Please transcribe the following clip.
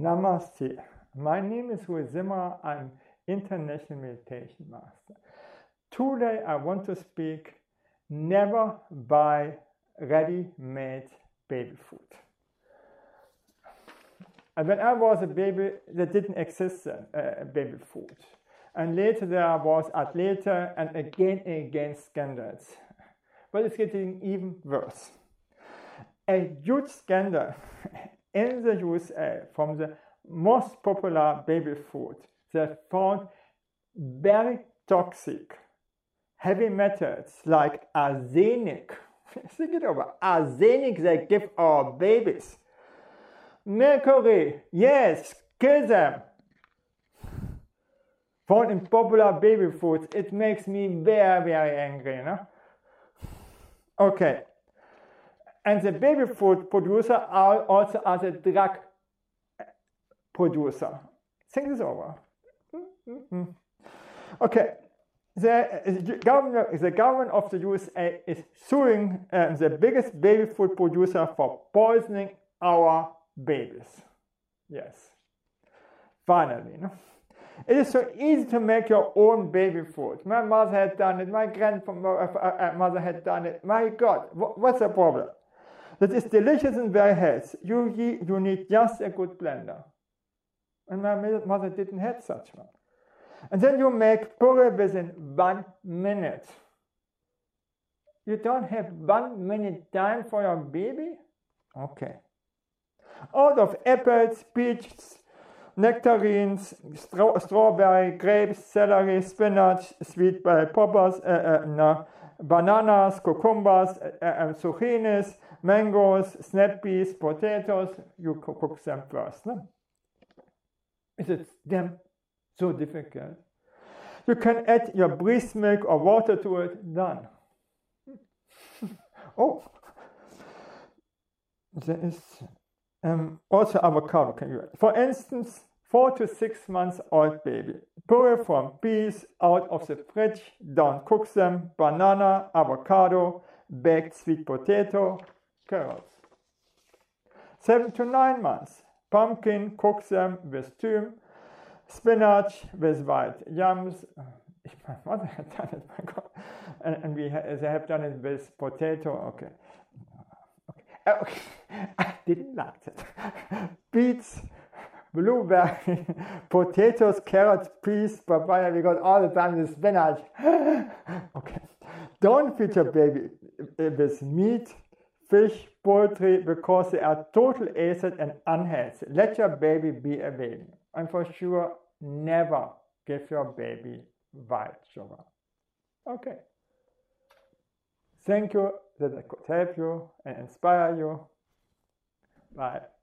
Namaste. My name is Rui Zimmer. I'm International Meditation Master. Today I want to speak never buy ready-made baby food. And when I was a baby, there didn't exist baby food. And later there was Athleta and again scandals. But it's getting even worse. A huge scandal in the USA from the most popular baby food that found very toxic heavy metals like arsenic. Think it over. Arsenic they give our babies. Mercury, yes, kill them. Found in popular baby foods, it makes me very angry, no? Okay. And the baby food producer are also as a drug producer. Think this over. Okay. The government of the USA is suing the biggest baby food producer for poisoning our babies. Yes. Finally, no? It is so easy to make your own baby food. My mother had done it. My grandmother had done it. My God, what's the problem? That is delicious and very healthy. You need just a good blender. And my mother didn't have such one. And then you make puree within 1 minute. You don't have 1 minute time for your baby? Okay. Out of apples, peaches, nectarines, strawberry, grapes, celery, spinach, sweet poppers, bananas, cucumbers, zucchinis, mangoes, snap peas, potatoes. You cook them first. No? Is it damn so difficult? You can add your breast milk or water to it. Done. Oh, there is also avocado. For instance, 4 to 6 months old baby. Puree from peas out of the fridge, don't cook them, banana, avocado, baked sweet potato, carrots. 7 to 9 months. Pumpkin, cook them with thyme, spinach with white yams. My mother had done it, my God. And they have done it with potato, okay. I didn't like it. Beets, blueberry, potatoes, carrots, peas, papaya, we got all the time the spinach. Okay. Don't feed your baby with meat, fish, poultry, because they are total acid and unhealthy. Let your baby be a baby. And for sure, never give your baby white sugar. Okay. Thank you that I could help you and inspire you. Bye.